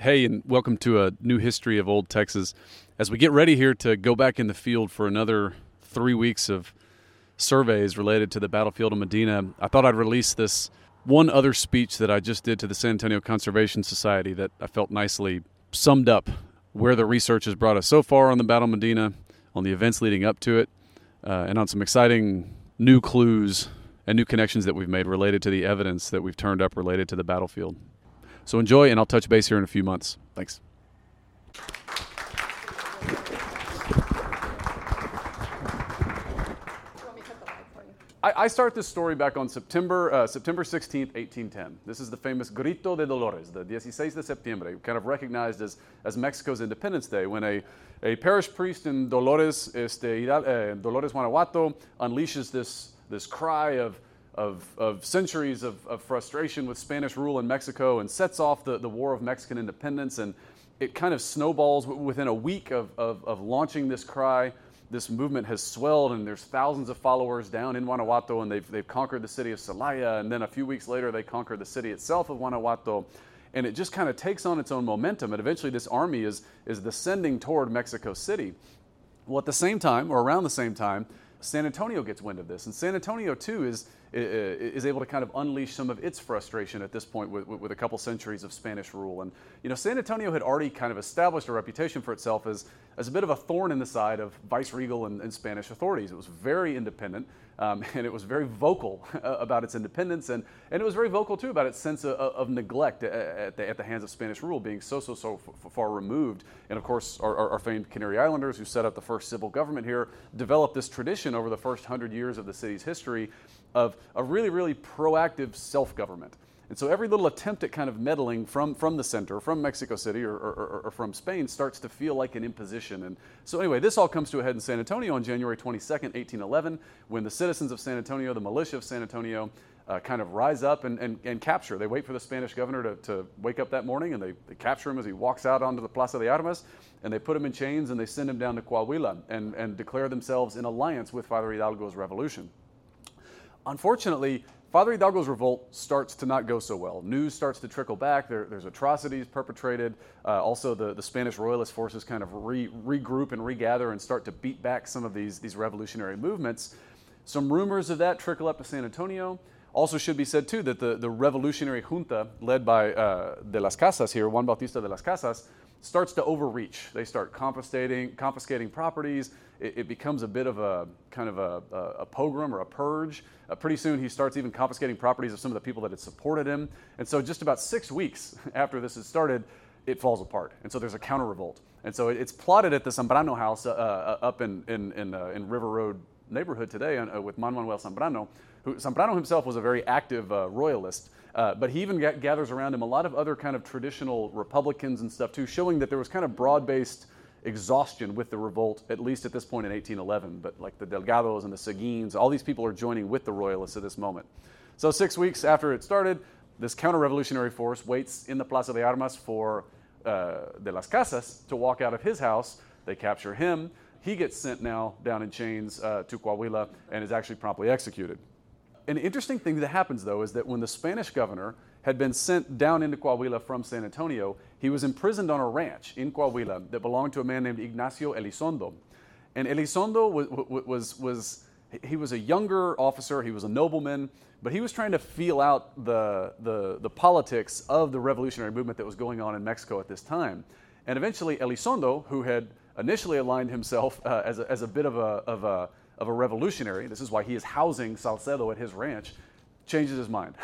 Hey, and welcome to A New History of Old Texas. As we get ready here to go back in the field for another 3 weeks of surveys related to the battlefield of Medina, I thought I'd release this one other speech that I just did to the San Antonio Conservation Society that I felt nicely summed up where the research has brought us so far on the Battle of Medina, on the events leading up to it, and on some exciting new clues and new connections that we've made related to the evidence that we've turned up related to the battlefield. So enjoy, and I'll touch base here in a few months. Thanks. I start this story back on September 16th, 1810. This is the famous Grito de Dolores, the 16 de septiembre, kind of recognized as Mexico's Independence Day, when a parish priest in Dolores, Guanajuato, unleashes this cry of centuries of frustration with Spanish rule in Mexico, and sets off the War of Mexican Independence. And it kind of snowballs. Within a week of launching this cry, this movement has swelled, and there's thousands of followers down in Guanajuato, and they've conquered the city of Celaya, and then a few weeks later they conquer the city itself of Guanajuato, and it just kind of takes on its own momentum, and eventually this army is descending toward Mexico City. Well, at the same time, or around the same time, San Antonio gets wind of this, and San Antonio too is able to kind of unleash some of its frustration at this point with a couple centuries of Spanish rule. And you know, San Antonio had already kind of established a reputation for itself as a bit of a thorn in the side of viceregal and Spanish authorities. It was very independent, and it was very vocal about its independence, and it was very vocal too about its sense of neglect at the hands of Spanish rule, being so far removed. And of course, our famed Canary Islanders, who set up the first civil government here, developed this tradition over the first 100 years of the city's history of a really, really proactive self-government. And so every little attempt at kind of meddling from the center, from Mexico City or from Spain, starts to feel like an imposition. And so anyway, this all comes to a head in San Antonio on January 22nd, 1811, when the citizens of San Antonio, the militia of San Antonio, kind of rise up and capture. They wait for the Spanish governor to wake up that morning, and they capture him as he walks out onto the Plaza de Armas, and they put him in chains, and they send him down to Coahuila and declare themselves in alliance with Father Hidalgo's revolution. Unfortunately, Father Hidalgo's revolt starts to not go so well. News starts to trickle back. There's atrocities perpetrated. Also, the Spanish royalist forces kind of regroup and regather and start to beat back some of these revolutionary movements. Some rumors of that trickle up to San Antonio. Also should be said, too, that the revolutionary junta led by de las Casas here, Juan Bautista de las Casas, starts to overreach. They start confiscating properties. It becomes a bit of a kind of a pogrom or a purge. Pretty soon he starts even confiscating properties of some of the people that had supported him. And so just about 6 weeks after this has started, it falls apart. And so there's a counter-revolt. And so it's plotted at the Zambrano house up in River Road neighborhood today with Manuel Zambrano. Zambrano himself was a very active royalist, but he even gathers around him a lot of other kind of traditional Republicans and stuff too, showing that there was kind of broad-based exhaustion with the revolt, at least at this point in 1811. But like the Delgados and the Seguins, all these people are joining with the royalists at this moment. So 6 weeks after it started, this counter-revolutionary force waits in the Plaza de Armas for de las Casas to walk out of his house. They capture him. He gets sent now down in chains to Coahuila and is actually promptly executed. An interesting thing that happens, though, is that when the Spanish governor had been sent down into Coahuila from San Antonio, he was imprisoned on a ranch in Coahuila that belonged to a man named Ignacio Elizondo. And Elizondo was a younger officer, he was a nobleman, but he was trying to feel out the politics of the revolutionary movement that was going on in Mexico at this time. And eventually Elizondo, who had initially aligned himself as a bit of a revolutionary, this is why he is housing Salcedo at his ranch, changes his mind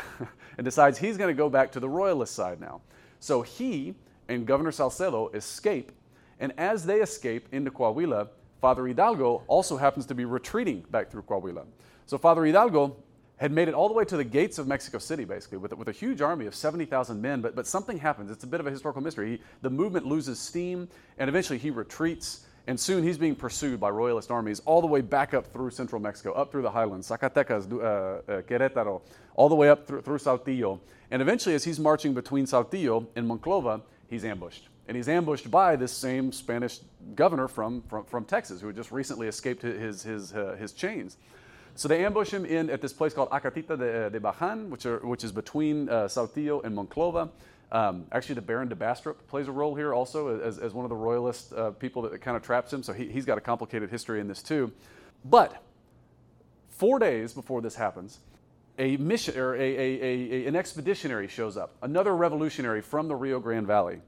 and decides he's going to go back to the royalist side now. So he and Governor Salcedo escape, and as they escape into Coahuila, Father Hidalgo also happens to be retreating back through Coahuila. So Father Hidalgo had made it all the way to the gates of Mexico City, basically, with a huge army of 70,000 men, but something happens. It's a bit of a historical mystery. The movement loses steam, and eventually he retreats, and soon he's being pursued by royalist armies all the way back up through central Mexico, up through the highlands, Zacatecas, Querétaro, all the way up through Saltillo. And eventually, as he's marching between Saltillo and Monclova, he's ambushed. And he's ambushed by this same Spanish governor from Texas, who had just recently escaped his chains. So they ambush him at this place called Acatita de Baján, which is between Saltillo and Monclova. Actually, the Baron de Bastrop plays a role here also as one of the royalist people that kind of traps him. So he's got a complicated history in this too. But 4 days before this happens, a mission or an expeditionary shows up, another revolutionary from the Rio Grande Valley.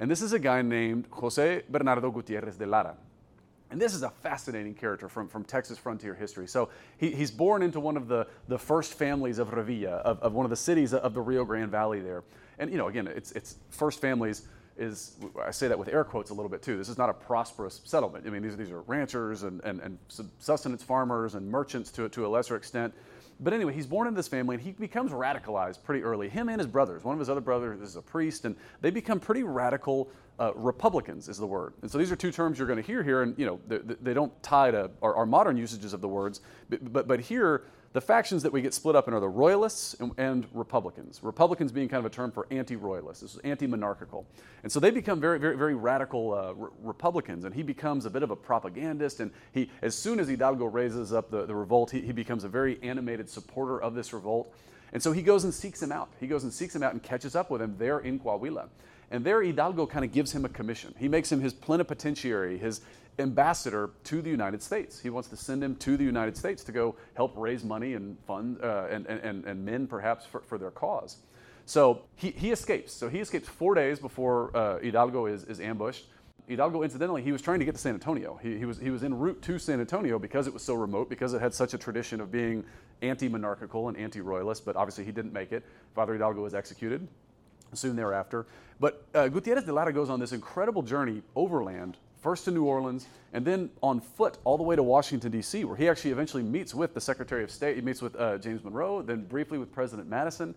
And this is a guy named Jose Bernardo Gutierrez de Lara. And this is a fascinating character from Texas frontier history. So he's born into one of the first families of Revilla, of one of the cities of the Rio Grande Valley there. And, you know, again, it's first families is, I say that with air quotes a little bit too. This is not a prosperous settlement. I mean, these are ranchers and subsistence farmers and merchants to a lesser extent. But anyway, he's born into this family, and he becomes radicalized pretty early. Him and his brothers. One of his other brothers is a priest, and they become pretty radical Republicans is the word. And so these are two terms you're going to hear here, and you know they don't tie to our modern usages of the words. But here, the factions that we get split up in are the Royalists and Republicans. Republicans being kind of a term for anti-Royalists. This is anti-monarchical. And so they become very, very, very radical Republicans, and he becomes a bit of a propagandist, and he, as soon as Hidalgo raises up the revolt, he becomes a very animated supporter of this revolt. And so he goes and seeks him out. He goes and seeks him out and catches up with him there in Coahuila. And there Hidalgo kind of gives him a commission. He makes him his plenipotentiary, his ambassador to the United States. He wants to send him to the United States to go help raise money and fund and men perhaps for their cause. So he escapes. So he escapes 4 days before Hidalgo is ambushed. Hidalgo, incidentally, he was trying to get to San Antonio. He was en route to San Antonio because it was so remote, because it had such a tradition of being anti-monarchical and anti-royalist, but obviously he didn't make it. Father Hidalgo was executed soon thereafter. But Gutierrez de Lara goes on this incredible journey overland, first to New Orleans, and then on foot all the way to Washington, D.C., where he actually eventually meets with the Secretary of State. He meets with James Monroe, then briefly with President Madison.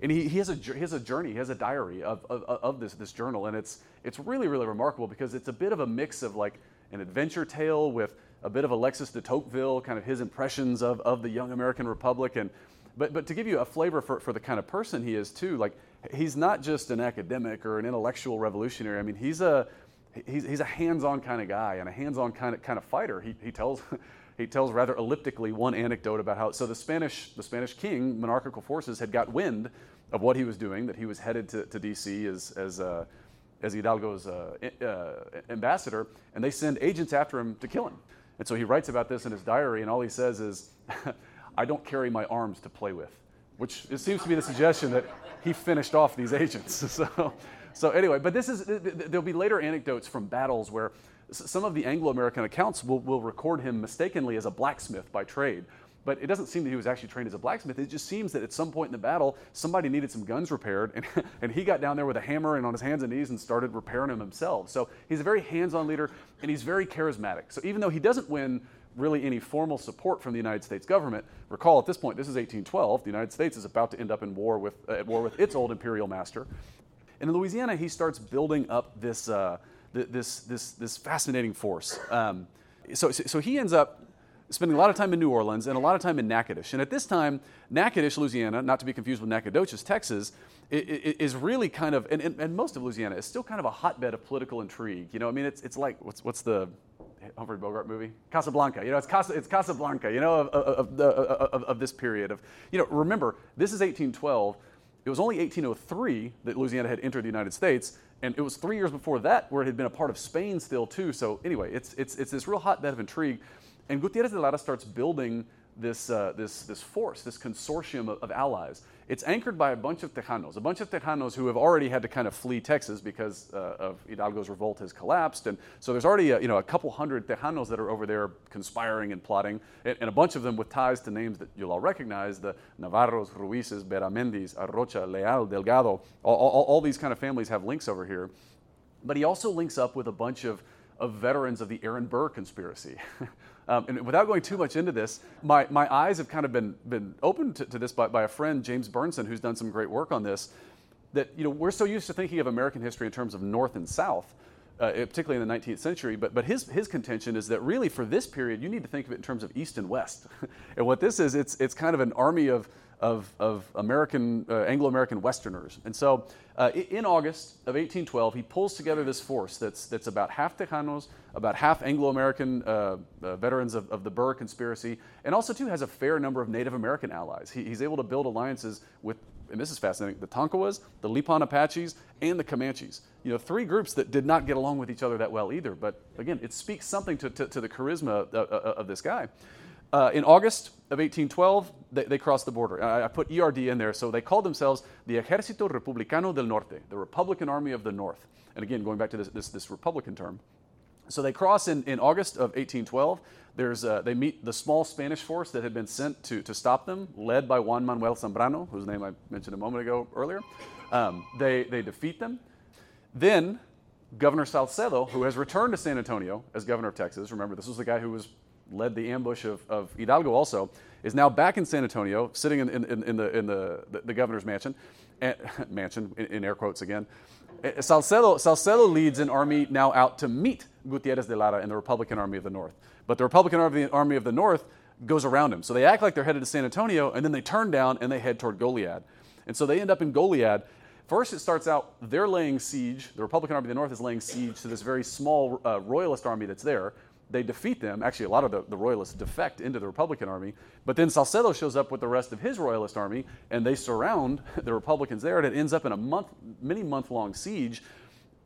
And he has a journey, he has a diary of this journal, and it's really, really remarkable because it's a bit of a mix of like an adventure tale with a bit of Alexis de Tocqueville, kind of his impressions of the young American Republic. And But to give you a flavor for the kind of person he is too, like he's not just an academic or an intellectual revolutionary. I mean, he's a hands-on kind of guy and a hands-on kind of fighter. He tells rather elliptically one anecdote about how so the Spanish king, monarchical forces had got wind of what he was doing, that he was headed to D.C. as Hidalgo's ambassador, and they send agents after him to kill him. And so he writes about this in his diary, and all he says is, "I don't carry my arms to play with," which it seems to be the suggestion that he finished off these agents. So anyway, but there'll be later anecdotes from battles where some of the Anglo-American accounts will record him mistakenly as a blacksmith by trade. But it doesn't seem that he was actually trained as a blacksmith. It just seems that at some point in the battle, somebody needed some guns repaired, and he got down there with a hammer and on his hands and knees and started repairing them himself. So he's a very hands-on leader, and he's very charismatic. So even though he doesn't win really any formal support from the United States government, recall at this point, this is 1812, the United States is about to end up at war with its old imperial master. And in Louisiana, he starts building up this fascinating force. So he ends up spending a lot of time in New Orleans and a lot of time in Natchitoches. And at this time, Natchitoches, Louisiana, not to be confused with Nacogdoches, Texas, is really kind of, and most of Louisiana, is still kind of a hotbed of political intrigue. You know, I mean, it's like, what's the Humphrey Bogart movie? Casablanca. You know, it's Casablanca, you know, of this period of, you know, remember, this is 1812. It was only 1803 that Louisiana had entered the United States, and it was 3 years before that where it had been a part of Spain still too. So anyway, it's this real hotbed of intrigue. And Gutierrez de Lara starts building this force, this consortium of allies. It's anchored by a bunch of Tejanos who have already had to kind of flee Texas because of Hidalgo's revolt has collapsed. And so there's already a couple hundred Tejanos that are over there conspiring and plotting, and a bunch of them with ties to names that you'll all recognize, the Navarros, Ruizes, Beramendiz, Arrocha, Leal, Delgado. All these kind of families have links over here. But he also links up with a bunch of veterans of the Aaron Burr conspiracy. And without going too much into this, my eyes have kind of been opened to this by a friend, James Bernson, who's done some great work on this, that, you know, we're so used to thinking of American history in terms of North and South, particularly in the 19th century, but his contention is that really for this period, you need to think of it in terms of East and West. And what this is, it's kind of an army of American Anglo-American Westerners. And so in August of 1812, he pulls together this force that's about half Tejanos, about half Anglo-American veterans of the Burr conspiracy, and also too has a fair number of Native American allies. He's able to build alliances with and this is fascinating, the Tonkawas, the Lipan Apaches, and the Comanches. You know, three groups that did not get along with each other that well either. But again, it speaks something to the charisma of this guy. In August of 1812, they crossed the border. I put ERD in there, so they called themselves the Ejército Republicano del Norte, the Republican Army of the North. And again, going back to this Republican term. So they cross in August of 1812. They meet the small Spanish force that had been sent to stop them, led by Juan Manuel Zambrano, whose name I mentioned a moment ago earlier. They defeat them. Then Governor Salcedo, who has returned to San Antonio as governor of Texas, remember this was the guy who led the ambush of Hidalgo also, is now back in San Antonio, sitting in the governor's mansion, in air quotes again. Salcedo leads an army now out to meet Gutierrez de Lara and the Republican Army of the North. But the Republican Army of the North goes around him. So they act like they're headed to San Antonio, and then they turn down and they head toward Goliad. And so they end up in Goliad. First, it starts out, they're laying siege. The Republican Army of the North is laying siege to this very small royalist army that's there. They defeat them. Actually, a lot of the royalists defect into the Republican army. But then Salcedo shows up with the rest of his royalist army, and they surround the Republicans there, and it ends up in many month-long siege.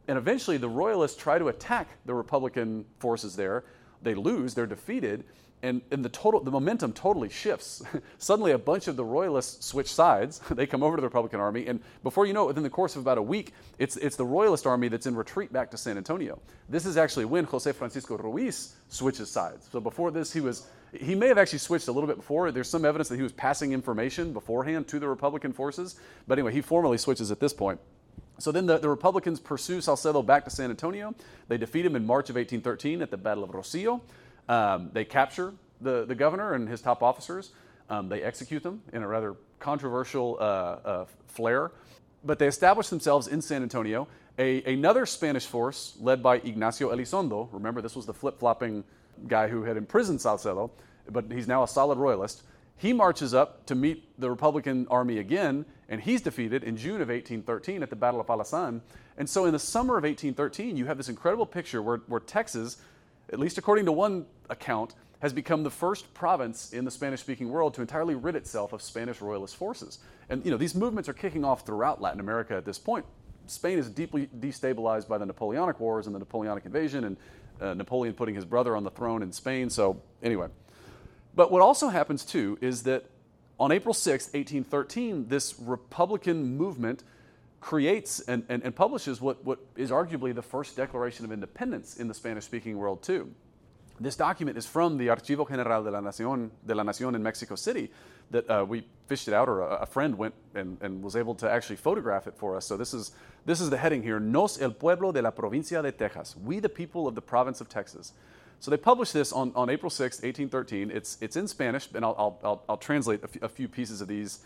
And eventually, the royalists try to attack the Republican forces there. They lose. They're defeated. And the momentum totally shifts. Suddenly, a bunch of the Royalists switch sides. They come over to the Republican Army, and before you know it, within the course of about a week, it's the Royalist Army that's in retreat back to San Antonio. This is actually when Jose Francisco Ruiz switches sides. So before this, he may have actually switched a little bit before. There's some evidence that he was passing information beforehand to the Republican forces. But anyway, he formally switches at this point. So then the Republicans pursue Salcedo back to San Antonio. They defeat him in March of 1813 at the Battle of Rosillo. They capture the governor and his top officers. They execute them in a rather controversial flair. But they establish themselves in San Antonio. Another Spanish force led by Ignacio Elizondo. Remember, this was the flip-flopping guy who had imprisoned Salcedo, but he's now a solid royalist. He marches up to meet the Republican army again, and he's defeated in June of 1813 at the Battle of Alasan. And so in the summer of 1813, you have this incredible picture where Texas, at least according to one account, has become the first province in the Spanish-speaking world to entirely rid itself of Spanish royalist forces. And you know, these movements are kicking off throughout Latin America at this point. Spain is deeply destabilized by the Napoleonic Wars and the Napoleonic invasion, and Napoleon putting his brother on the throne in Spain. So anyway, but what also happens too is that on April 6th, 1813, this Republican movement creates and publishes what is arguably the first declaration of independence in the Spanish-speaking world, too. This document is from the Archivo General de la Nación in Mexico City that we fished it out, or a friend went and was able to actually photograph it for us. So this is the heading here, Nos el Pueblo de la Provincia de Texas, We the People of the Province of Texas. So they published this on April 6, 1813. It's in Spanish, and I'll translate a few pieces of these.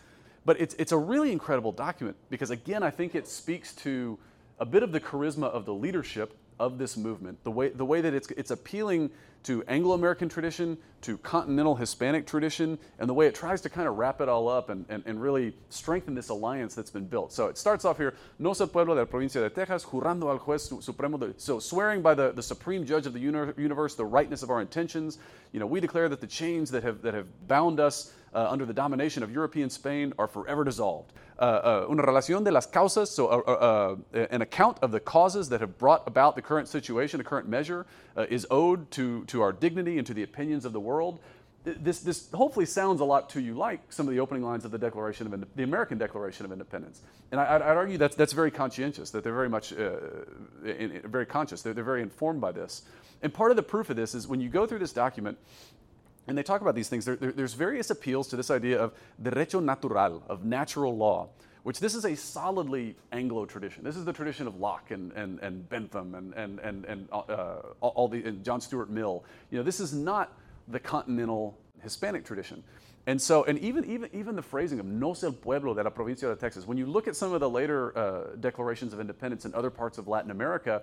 But it's a really incredible document because, again, I think it speaks to a bit of the charisma of the leadership of this movement, the way that it's appealing to Anglo-American tradition, to continental Hispanic tradition, and the way it tries to kind of wrap it all up and really strengthen this alliance that's been built. So it starts off here, Nos el pueblo de la provincia de Texas, jurando al juez supremo, so swearing by the supreme judge of the universe, the rightness of our intentions. You know, we declare that the chains that have bound us under the domination of European Spain are forever dissolved. Una relación de las causas, so an account of the causes that have brought about the current situation, the current measure, is owed to our dignity and to the opinions of the world. This hopefully sounds a lot to you like some of the opening lines of the American Declaration of Independence. And I'd argue that's very conscientious, that they're very much very conscious, they're very informed by this. And part of the proof of this is when you go through this document, and they talk about these things. There's various appeals to this idea of derecho natural, of natural law, which this is a solidly Anglo tradition. This is the tradition of Locke and Bentham and all the and John Stuart Mill. You know, this is not the continental Hispanic tradition. And so, and even the phrasing of Nos el Pueblo de la Provincia de Texas, when you look at some of the later declarations of independence in other parts of Latin America,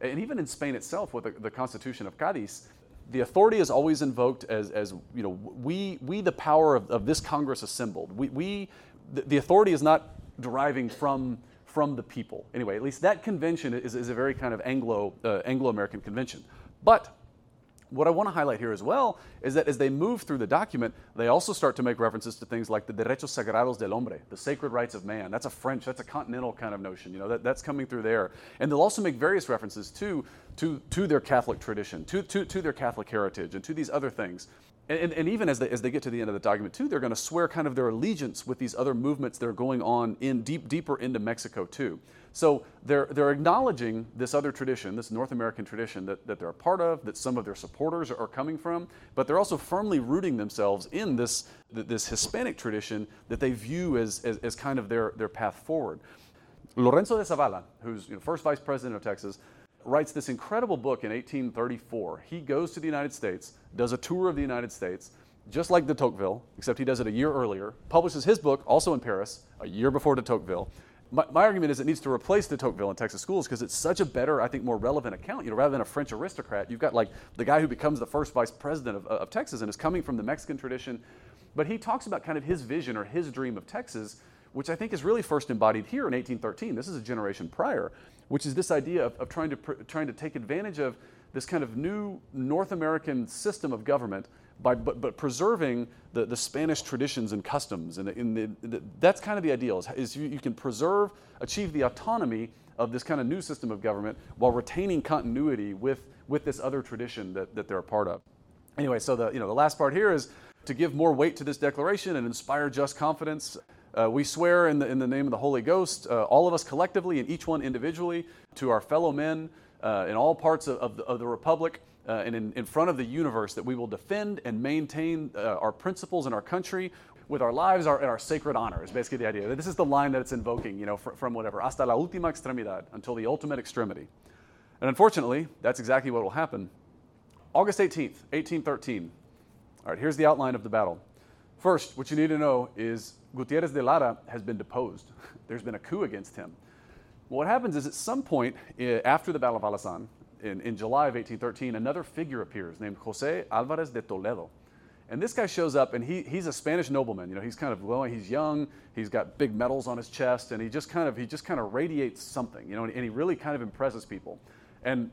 and even in Spain itself with the Constitution of Cádiz, the authority is always invoked as you know, we the power of this Congress assembled. The authority is not deriving from the people. Anyway, at least that convention is a very kind of Anglo-American convention. But What I want to highlight here as well is that as they move through the document, they also start to make references to things like the derechos sagrados del hombre, the sacred rights of man. That's a French, that's a continental kind of notion, you know, that's coming through there. And they'll also make various references to their Catholic tradition, to their Catholic heritage, and to these other things. And even as they get to the end of the document, too, they're going to swear kind of their allegiance with these other movements that are going on in deeper into Mexico, too. So they're acknowledging this other tradition, this North American tradition that they're a part of, that some of their supporters are coming from, but they're also firmly rooting themselves in this Hispanic tradition that they view as kind of their path forward. Lorenzo de Zavala, who's first vice president of Texas, writes this incredible book in 1834. He goes to the United States, does a tour of the United States, just like de Tocqueville, except he does it a year earlier, publishes his book, also in Paris, a year before de Tocqueville. My argument is it needs to replace de Tocqueville in Texas schools because it's such a better, I think, more relevant account. Rather than a French aristocrat, you've got like the guy who becomes the first vice president of Texas and is coming from the Mexican tradition. But he talks about kind of his vision or his dream of Texas, which I think is really first embodied here in 1813. This is a generation prior, which is this idea of trying to take advantage of this kind of new North American system of government but preserving the Spanish traditions and customs. And that's kind of the ideal, is you can achieve the autonomy of this kind of new system of government while retaining continuity with this other tradition that they're a part of. Anyway, so the last part here is to give more weight to this declaration and inspire just confidence. We swear in the name of the Holy Ghost, all of us collectively and each one individually, to our fellow men in all parts of the Republic and in front of the universe, that we will defend and maintain our principles and our country with our lives and our sacred honor, is basically the idea. This is the line that it's invoking, from whatever, hasta la última extremidad, until the ultimate extremity. And unfortunately, that's exactly what will happen. August 18th, 1813. All right, here's the outline of the battle. First, what you need to know is Gutierrez de Lara has been deposed. There's been a coup against him. What happens is at some point after the Battle of Alazán, in July of 1813, another figure appears named José Álvarez de Toledo. And this guy shows up, and he's a Spanish nobleman. He's kind of glowing. He's young. He's got big medals on his chest, and he just kind of radiates something, and he really kind of impresses people. And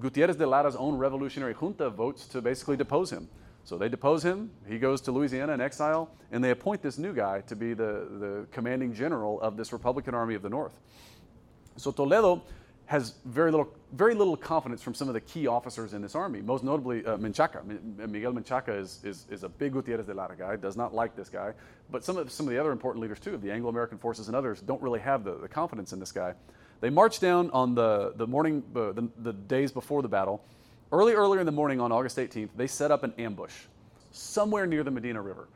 Gutierrez de Lara's own revolutionary junta votes to basically depose him. So they depose him, he goes to Louisiana in exile, and they appoint this new guy to be the commanding general of this Republican Army of the North. So Toledo has very little confidence from some of the key officers in this army, most notably Menchaca. Miguel Menchaca is a big Gutierrez de Lara guy, does not like this guy, but some of the other important leaders too, of the Anglo-American forces and others, don't really have the confidence in this guy. They march down on the morning, the days before the battle. Earlier in the morning on August 18th, they set up an ambush somewhere near the Medina River.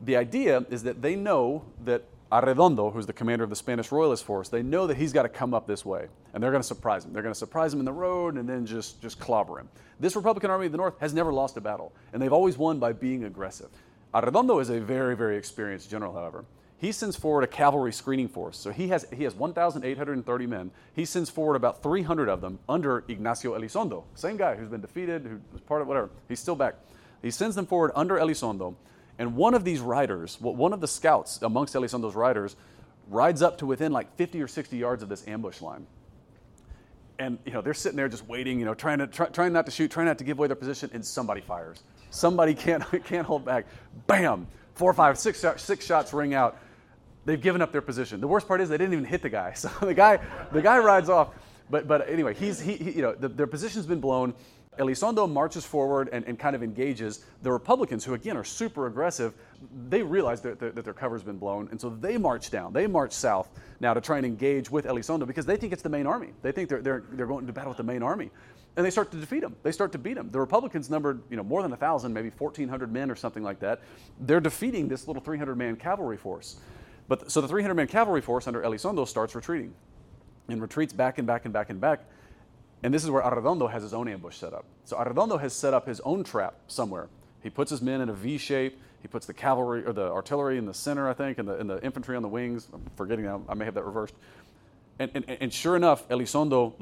The idea is that they know that Arredondo, who's the commander of the Spanish Royalist force, they know that he's got to come up this way, and they're going to surprise him. They're going to surprise him in the road and then just clobber him. This Republican Army of the North has never lost a battle, and they've always won by being aggressive. Arredondo is a very, very experienced general, however. He sends forward a cavalry screening force. So he has 1,830 men. He sends forward about 300 of them under Ignacio Elizondo, same guy who's been defeated, who was part of whatever. He's still back. He sends them forward under Elizondo, and one of these riders, one of the scouts amongst Elizondo's riders, rides up to within like 50 or 60 yards of this ambush line. And they're sitting there just waiting, trying not to shoot, trying not to give away their position, and somebody fires. Somebody can't hold back. Bam! 4, 5, 6 shots ring out. They've given up their position. The worst part is they didn't even hit the guy. So the guy rides off. But anyway, their position's been blown. Elizondo marches forward and kind of engages. The Republicans, who again are super aggressive, they realize that their cover's been blown, and so they march down. They march south now to try and engage with Elizondo because they think it's the main army. They think they're going to battle with the main army, and they start to defeat him. They start to beat him. The Republicans numbered more than 1,000, maybe 1,400 men or something like that. They're defeating this little 300-man cavalry force. So the 300-man cavalry force under Elizondo starts retreating and retreats back. And this is where Arredondo has his own ambush set up. So Arredondo has set up his own trap somewhere. He puts his men in a V shape. He puts the cavalry or the artillery in the center, I think, and the infantry on the wings. I'm forgetting now. I may have that reversed. And sure enough, Elizondo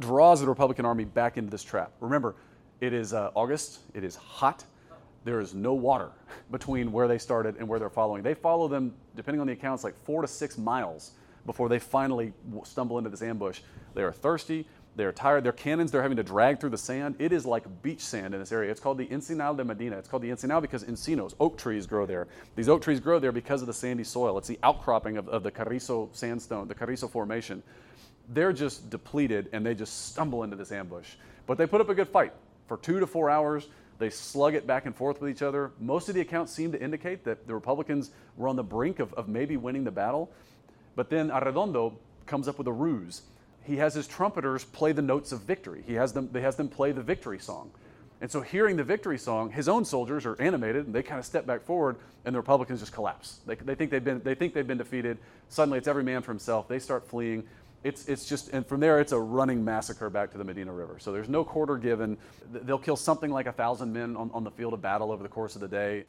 draws the Republican army back into this trap. Remember, it is August. It is hot. There is no water between where they started and where they're following. They follow them, depending on the accounts, like 4 to 6 miles before they finally stumble into this ambush. They are thirsty. They're tired. Their cannons, they're having to drag through the sand. It is like beach sand in this area. It's called the Encinal de Medina. It's called the Encinal because encinos, oak trees, grow there. These oak trees grow there because of the sandy soil. It's the outcropping of the Carrizo sandstone, the Carrizo formation. They're just depleted, and they just stumble into this ambush. But they put up a good fight. For 2 to 4 hours, they slug it back and forth with each other. Most of the accounts seem to indicate that the Republicans were on the brink of maybe winning the battle. But then Arredondo comes up with a ruse. He has his trumpeters play the notes of victory. He has them play the victory song. And so hearing the victory song, his own soldiers are animated, and they kind of step back forward, and the Republicans just collapse. They think they've been defeated. Suddenly it's every man for himself. They start fleeing. It's just, and from there it's a running massacre back to the Medina River. So there's no quarter given. They'll kill something like 1,000 men on the field of battle over the course of the day.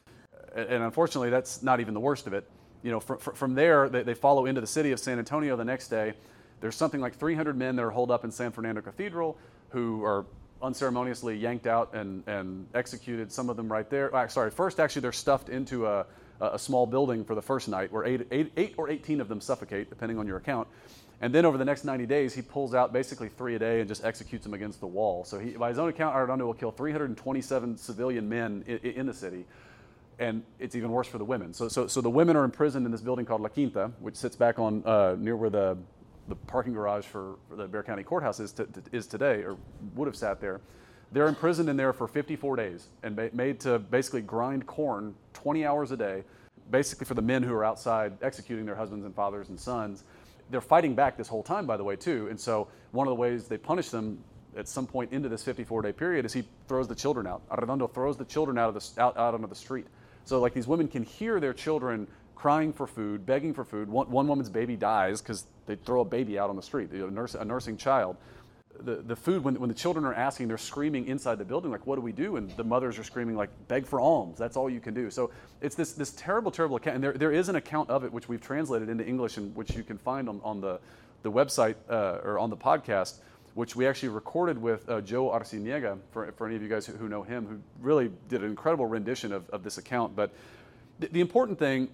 And unfortunately, that's not even the worst of it. You know, from there, they follow into the city of San Antonio the next day. There's something like 300 men that are holed up in San Fernando Cathedral who are unceremoniously yanked out and executed, some of them right there. Sorry, first actually they're stuffed into a small building for the first night where eight or 18 of them suffocate, depending on your account. And then over the next 90 days, he pulls out basically 3 a day and just executes them against the wall. So he, by his own account, Arredondo will kill 327 civilian men in the city. And it's even worse for the women. So the women are imprisoned in this building called La Quinta, which sits back on near where the parking garage for the Bexar County Courthouse is today, or would have sat there. They're imprisoned in there for 54 days and made to basically grind corn 20 hours a day, basically for the men who are outside executing their husbands and fathers and sons. They're fighting back this whole time, by the way, too. And so one of the ways they punish them at some point into this 54-day period is he throws the children out. Arredondo throws the children out onto the street. So like these women can hear their children crying for food, begging for food. One woman's baby dies because they throw a baby out on the street, a nursing child. The food, when the children are asking, they're screaming inside the building, like, what do we do? And the mothers are screaming, like, beg for alms. That's all you can do. So it's this terrible, terrible account. And there is an account of it, which we've translated into English and which you can find on the website or on the podcast, which we actually recorded with Joe Arciniega, for any of you guys who know him, who really did an incredible rendition of this account. But the important thing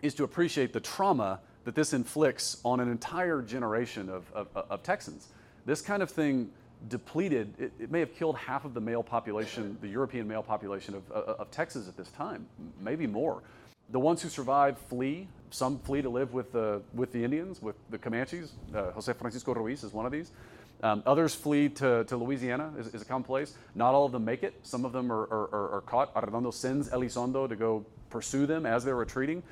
is to appreciate the trauma that this inflicts on an entire generation of Texans. This kind of thing depleted, it may have killed half of the male population, the European male population of Texas at this time, maybe more. The ones who survive flee. Some flee to live with the Indians, with the Comanches. Jose Francisco Ruiz is one of these. Others flee to Louisiana, is a common place. Not all of them make it. Some of them are caught. Arredondo sends Elizondo to go pursue them as they're retreating.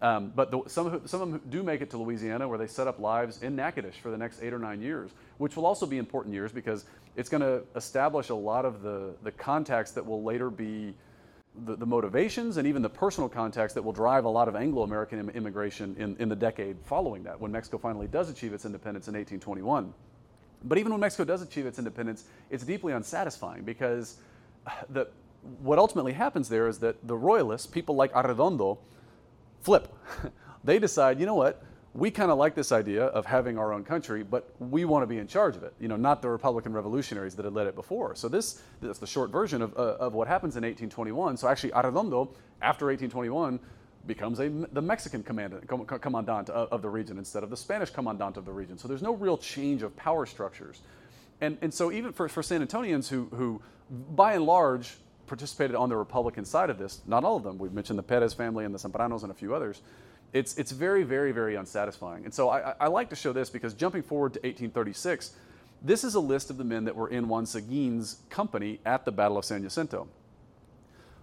But some of them do make it to Louisiana, where they set up lives in Natchitoches for the next 8 or 9 years, which will also be important years because it's going to establish a lot of the contacts that will later be the motivations and even the personal contacts that will drive a lot of Anglo-American immigration in the decade following that, when Mexico finally does achieve its independence in 1821. But even when Mexico does achieve its independence, it's deeply unsatisfying because what ultimately happens there is that the royalists, people like Arredondo, flip. They decide, you know what, we kind of like this idea of having our own country, but we want to be in charge of it, not the Republican revolutionaries that had led it before. So that's the short version of what happens in 1821. So actually Arredondo, after 1821, becomes the Mexican commandant of the region instead of the Spanish commandant of the region. So there's no real change of power structures. And so even for San Antonians who by and large participated on the Republican side of this, not all of them. We've mentioned the Perez family and the Zambranos and a few others. It's very, very, very unsatisfying. And so I like to show this because jumping forward to 1836, this is a list of the men that were in Juan Seguin's company at the Battle of San Jacinto.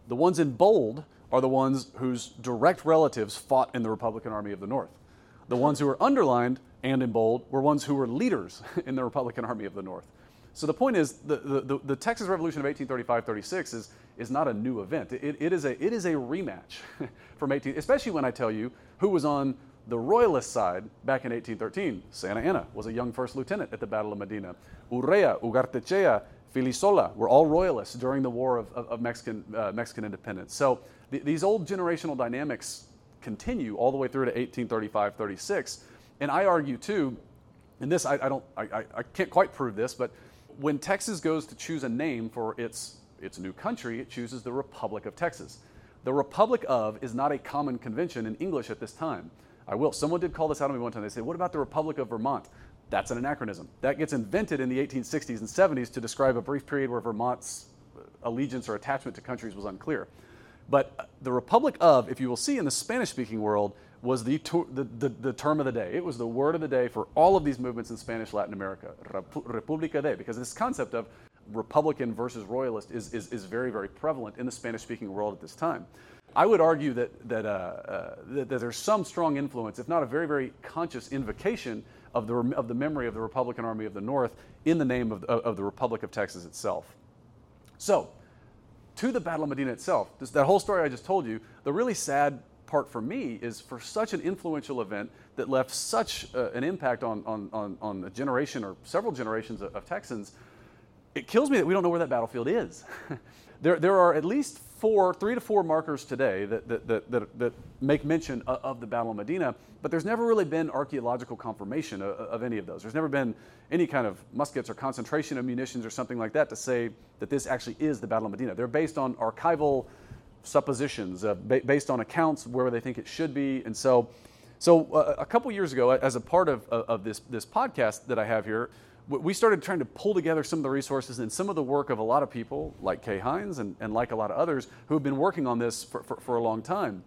The ones in bold are the ones whose direct relatives fought in the Republican Army of the North. The ones who are underlined and in bold were ones who were leaders in the Republican Army of the North. So the point is, the Texas Revolution of 1835-36 is not a new event. It is a rematch from 18, especially when I tell you who was on the Royalist side back in 1813. Santa Anna was a young first lieutenant at the Battle of Medina. Urrea, Ugartechea, Filisola were all Royalists during the War of Mexican Independence. So these old generational dynamics continue all the way through to 1835-36, and I argue too, and this I can't quite prove this, but when Texas goes to choose a name for its new country, it chooses the Republic of Texas. The Republic of is not a common convention in English at this time. Someone did call this out on me one time. They said, what about the Republic of Vermont? That's an anachronism. That gets invented in the 1860s and 70s to describe a brief period where Vermont's allegiance or attachment to countries was unclear. But the Republic of, if you will see in the Spanish-speaking world, was the term of the day. It was the word of the day for all of these movements in Spanish Latin America, República de, because this concept of Republican versus Royalist is very, very prevalent in the Spanish-speaking world at this time. I would argue that there's some strong influence, if not a very, very conscious invocation of the memory of the Republican Army of the North in the name of the Republic of Texas itself. So, to the Battle of Medina itself, that whole story I just told you, the really sad part for me is for such an influential event that left such an impact on a generation or several generations of Texans, it kills me that we don't know where that battlefield is. There are at least three to four markers today that make mention of the Battle of Medina, but there's never really been archaeological confirmation of any of those. There's never been any kind of muskets or concentration of munitions or something like that to say that this actually is the Battle of Medina. They're based on archival suppositions, based on accounts where they think it should be. And so a couple years ago, as a part of this podcast that I have here, we started trying to pull together some of the resources and some of the work of a lot of people like Kay Hines and like a lot of others who have been working on this for a long time.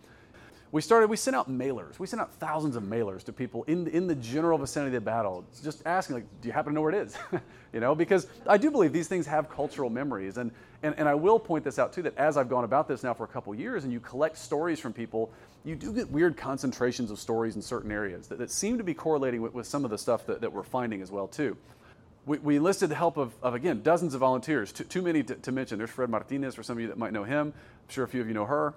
We sent out mailers. We sent out thousands of mailers to people in the general vicinity of the battle, just asking, like, do you happen to know where it is? Because I do believe these things have cultural memories. And I will point this out, too, that as I've gone about this now for a couple years and you collect stories from people, you do get weird concentrations of stories in certain areas that seem to be correlating with some of the stuff that we're finding as well, too. We enlisted the help of again, dozens of volunteers, too many to mention. There's Fred Martinez, for some of you that might know him. I'm sure a few of you know her.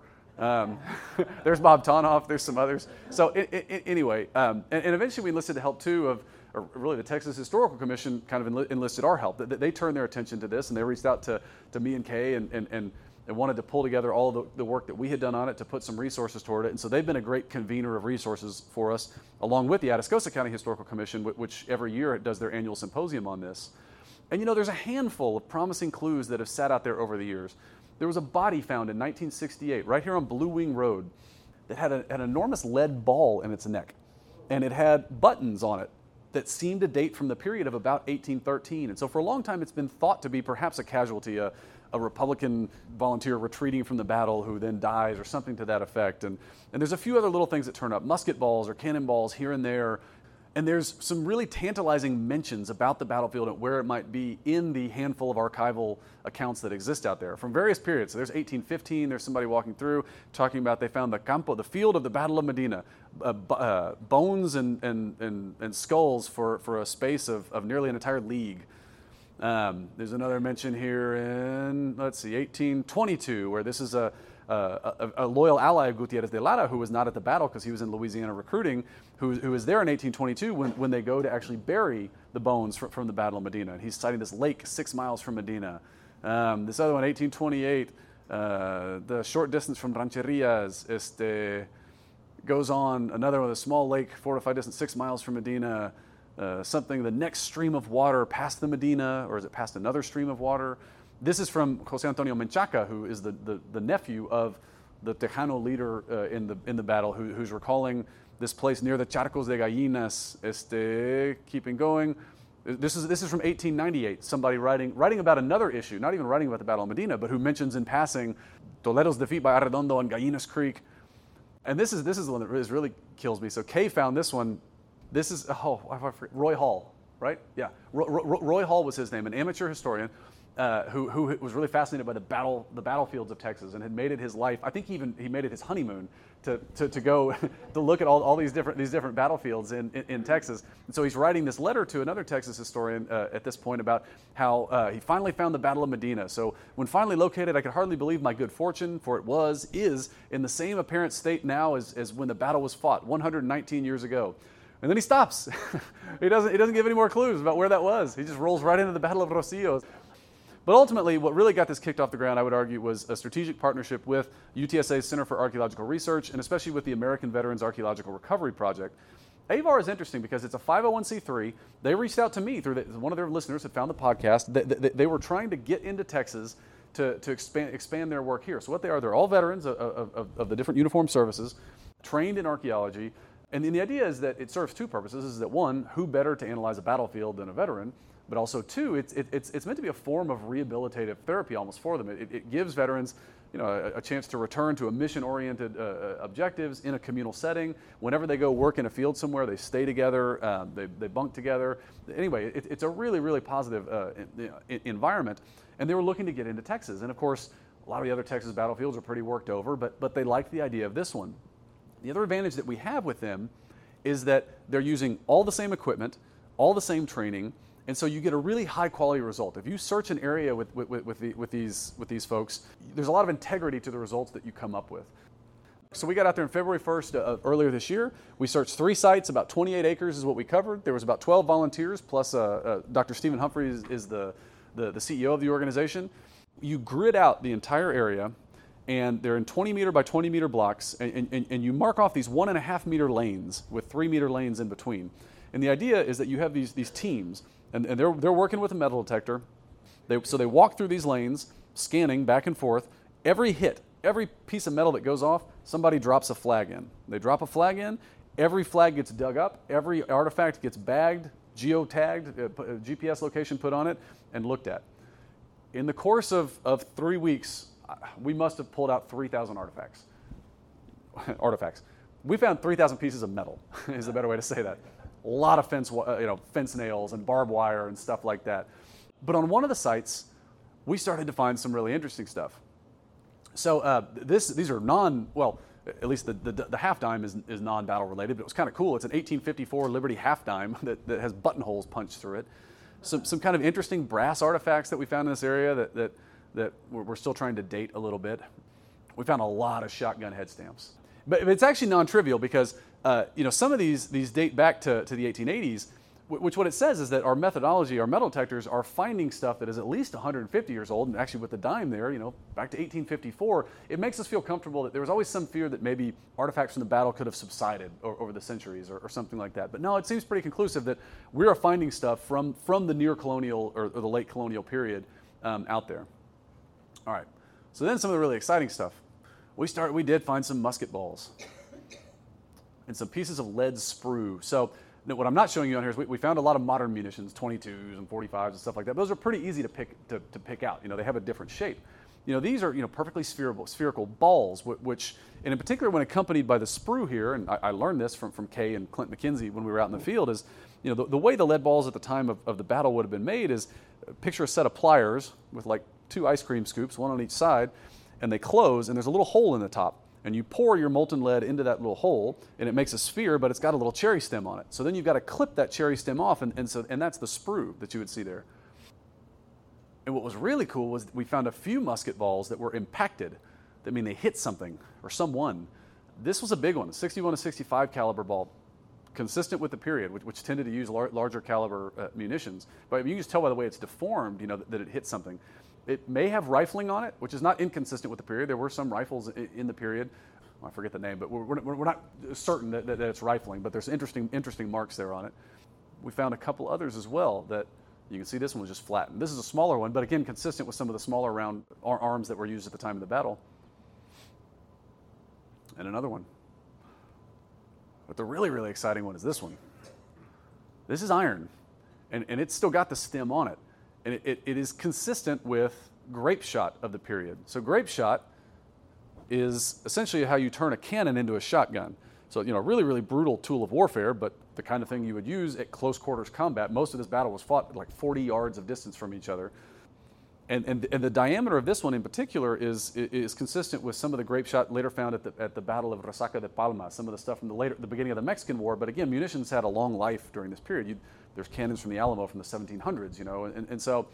There's Bob Tonoff, there's some others. So anyway, and eventually we enlisted the help, too, or really the Texas Historical Commission kind of enlisted our help. They turned their attention to this, and they reached out to me and Kay and wanted to pull together all the work that we had done on it to put some resources toward it. And so they've been a great convener of resources for us, along with the Atascosa County Historical Commission, which every year it does their annual symposium on this. And, there's a handful of promising clues that have sat out there over the years. There was a body found in 1968 right here on Blue Wing Road that had an enormous lead ball in its neck. And it had buttons on it that seemed to date from the period of about 1813. And so for a long time, it's been thought to be perhaps a casualty, a Republican volunteer retreating from the battle who then dies or something to that effect. And there's a few other little things that turn up, musket balls or cannonballs here and there. And there's some really tantalizing mentions about the battlefield and where it might be in the handful of archival accounts that exist out there from various periods. So there's 1815, there's somebody walking through talking about they found the campo, the field of the Battle of Medina, bones and skulls for a space of nearly an entire league. There's another mention here in, 1822, where this is a loyal ally of Gutierrez de Lara, who was not at the battle because he was in Louisiana recruiting, who is there in 1822 when they go to actually bury the bones from the Battle of Medina. And he's citing this lake 6 miles from Medina. This other one, 1828, the short distance from Rancherias, goes on. Another one, a small lake, 4 to 5 distance, 6 miles from Medina. The next stream of water past the Medina, or is it past another stream of water? This is from Jose Antonio Menchaca, who is the nephew of the Tejano leader in the battle, who's recalling this place near the Charcos de Gallinas. Keeping going. This is from 1898. Somebody writing about another issue, not even writing about the Battle of Medina, but who mentions in passing Toledo's defeat by Arredondo on Gallinas Creek. And this is the one that really kills me. So Kay found this one. This is Roy Hall, right? Yeah, Roy Hall was his name, an amateur historian. Who was really fascinated by the battlefields of Texas and had made it his life. I think he made it his honeymoon to go to look at all these different battlefields in Texas. And so he's writing this letter to another Texas historian at this point about how he finally found the Battle of Medina. So when finally located, I could hardly believe my good fortune, for it is in the same apparent state now as when the battle was fought 119 years ago. And then he stops. He doesn't give any more clues about where that was. He just rolls right into the Battle of Rosillo. But ultimately, what really got this kicked off the ground, I would argue, was a strategic partnership with UTSA's Center for Archaeological Research, and especially with the American Veterans Archaeological Recovery Project. AVAR is interesting because it's a 501c3. They reached out to me through one of their listeners had found the podcast. They were trying to get into Texas to expand their work here. So what they are, they're all veterans of the different uniformed services, trained in archaeology, And the idea is that it serves two purposes, is that one, who better to analyze a battlefield than a veteran, but also two, it's meant to be a form of rehabilitative therapy almost for them. It gives veterans, you know, a chance to return to a mission-oriented objectives in a communal setting. Whenever they go work in a field somewhere, they stay together, they bunk together. Anyway, it's a really, really positive environment. And they were looking to get into Texas. And of course, a lot of the other Texas battlefields are pretty worked over, but they liked the idea of this one. The other advantage that we have with them is that they're using all the same equipment, all the same training, and so you get a really high quality result. If you search an area with these folks, there's a lot of integrity to the results that you come up with. So we got out there on February 1st earlier this year. We searched three sites, about 28 acres is what we covered. There was about 12 volunteers, plus Dr. Stephen Humphreys is the CEO of the organization. You grid out the entire area, and they're in 20 meter by 20 meter blocks, and you mark off these 1.5 meter lanes with 3 meter lanes in between. And the idea is that you have these teams, and they're working with a metal detector. So they walk through these lanes, scanning back and forth. Every hit, every piece of metal that goes off, somebody drops a flag in. They drop a flag in, every flag gets dug up, every artifact gets bagged, geotagged, GPS location put on it, and looked at. In the course of 3 weeks, we must have pulled out 3,000 artifacts. We found 3,000 pieces of metal, is a better way to say that. A lot of fence nails and barbed wire and stuff like that. But on one of the sites, we started to find some really interesting stuff. So these are at least the half dime is non-battle related, but it was kind of cool. It's an 1854 Liberty half dime that has buttonholes punched through it. Some kind of interesting brass artifacts that we found in this area that we're still trying to date a little bit. We found a lot of shotgun head stamps. But it's actually non-trivial because some of these date back to the 1880s, which what it says is that our methodology, our metal detectors are finding stuff that is at least 150 years old, and actually with the dime there, back to 1854, it makes us feel comfortable that there was always some fear that maybe artifacts from the battle could have subsided over the centuries or something like that. But no, it seems pretty conclusive that we are finding stuff from the near colonial or the late colonial period out there. All right, so then some of the really exciting stuff. We did find some musket balls and some pieces of lead sprue. So what I'm not showing you on here is we found a lot of modern munitions, 22s and 45s and stuff like that. Those are pretty easy to pick out. They have a different shape. These are perfectly spherical balls, which, and in particular when accompanied by the sprue here, and I learned this from Kay and Clint McKenzie when we were out in the field, is the way the lead balls at the time of the battle would have been made is picture a set of pliers with like two ice cream scoops, one on each side, and they close, and there's a little hole in the top. And you pour your molten lead into that little hole, and it makes a sphere, but it's got a little cherry stem on it. So then you've got to clip that cherry stem off, and that's the sprue that you would see there. And what was really cool was we found a few musket balls that were impacted. I mean, they hit something or someone. This was a big one, a 61 to 65 caliber ball, consistent with the period, which tended to use larger caliber munitions. But you can just tell by the way it's deformed, that it hit something. It may have rifling on it, which is not inconsistent with the period. There were some rifles in the period. I forget the name, but we're not certain that it's rifling, but there's interesting marks there on it. We found a couple others as well that you can see this one was just flattened. This is a smaller one, but again, consistent with some of the smaller round arms that were used at the time of the battle. And another one. But the really, really exciting one is this one. This is iron, and it's still got the stem on it. And it is consistent with grape shot of the period. So grape shot is essentially how you turn a cannon into a shotgun. So, a really, really brutal tool of warfare, but the kind of thing you would use at close quarters combat. Most of this battle was fought at like 40 yards of distance from each other. And the diameter of this one in particular is consistent with some of the grape shot later found at the Battle of Resaca de Palma, some of the stuff from the beginning of the Mexican War. But again, munitions had a long life during this period. There's cannons from the Alamo from the 1700s, and so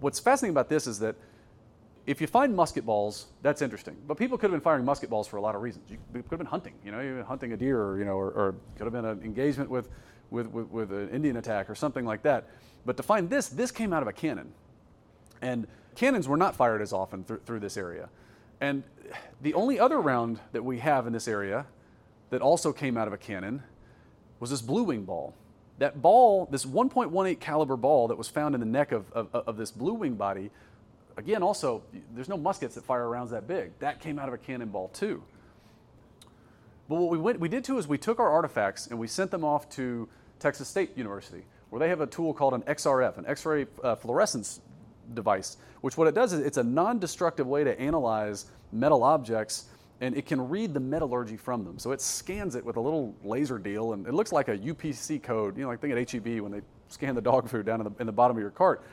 what's fascinating about this is that if you find musket balls, that's interesting. But people could have been firing musket balls for a lot of reasons. You could have been hunting, hunting a deer, or could have been an engagement with an Indian attack or something like that. But to find this came out of a cannon. And cannons were not fired as often through this area. And the only other round that we have in this area that also came out of a cannon was this blue wing ball. That ball, this 1.18 caliber ball that was found in the neck of this blue wing body, again, also, there's no muskets that fire rounds that big. That came out of a cannonball, too. But what we did too is we took our artifacts and we sent them off to Texas State University, where they have a tool called an XRF, an X-ray fluorescence device, which what it does is it's a non-destructive way to analyze metal objects, and it can read the metallurgy from them. So it scans it with a little laser deal, and it looks like a UPC code, like thing at HEB when they scan the dog food down in the bottom of your cart.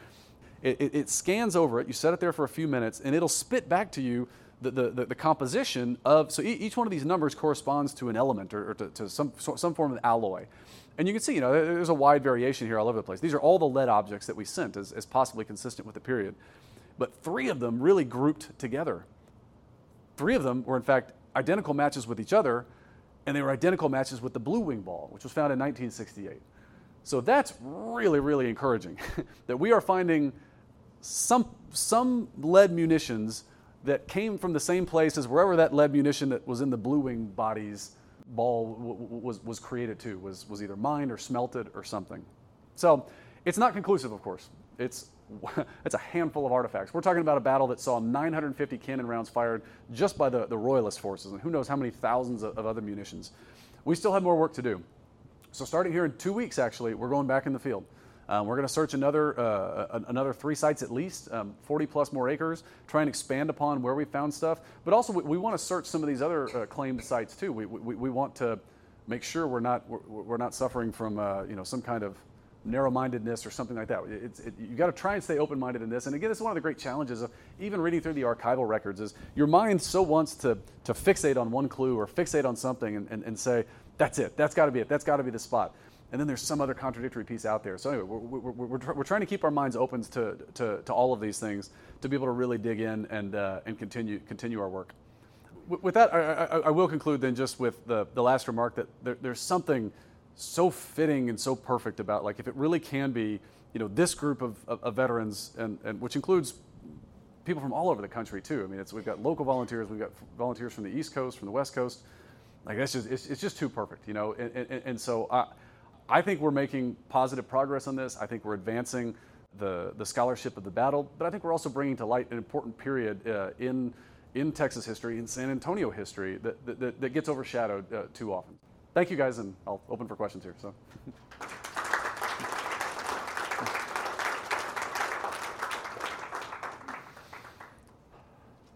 It scans over it, you set it there for a few minutes, and it'll spit back to you the composition of, so each one of these numbers corresponds to an element or to some form of alloy. And you can see, there's a wide variation here all over the place. These are all the lead objects that we sent as possibly consistent with the period. But three of them really grouped together. Three of them were, in fact, identical matches with each other, and they were identical matches with the blue wing ball, which was found in 1968. So that's really, really encouraging that we are finding some lead munitions that came from the same place as wherever that lead munition that was in the blue wing body's ball was created to, was either mined or smelted or something. So it's not conclusive, of course. It's a handful of artifacts. We're talking about a battle that saw 950 cannon rounds fired just by the Royalist forces, and who knows how many thousands of other munitions. We still have more work to do. So starting here in 2 weeks, actually, we're going back in the field. We're going to search another three sites at least, 40 plus more acres, try and expand upon where we found stuff. But also we want to search some of these other claimed sites too. We want to make sure we're not suffering from some kind of narrow-mindedness or something like that. You got to try and stay open-minded in this. And again, this is one of the great challenges of even reading through the archival records is your mind so wants to fixate on one clue or fixate on something and say, that's it. That's got to be it. That's got to be the spot. And then there's some other contradictory piece out there. So anyway, we're trying to keep our minds open to all of these things to be able to really dig in and continue our work. With that, I will conclude then just with the last remark that there's something so fitting and so perfect about, like, if it really can be, this group of veterans, and which includes people from all over the country too. I mean, we've got local volunteers, we've got volunteers from the East Coast, from the West Coast. Like that's just it's just too perfect, And so I think we're making positive progress on this. I think we're advancing the scholarship of the battle, but I think we're also bringing to light an important period in Texas history, in San Antonio history, that gets overshadowed too often. Thank you guys, and I'll open for questions here.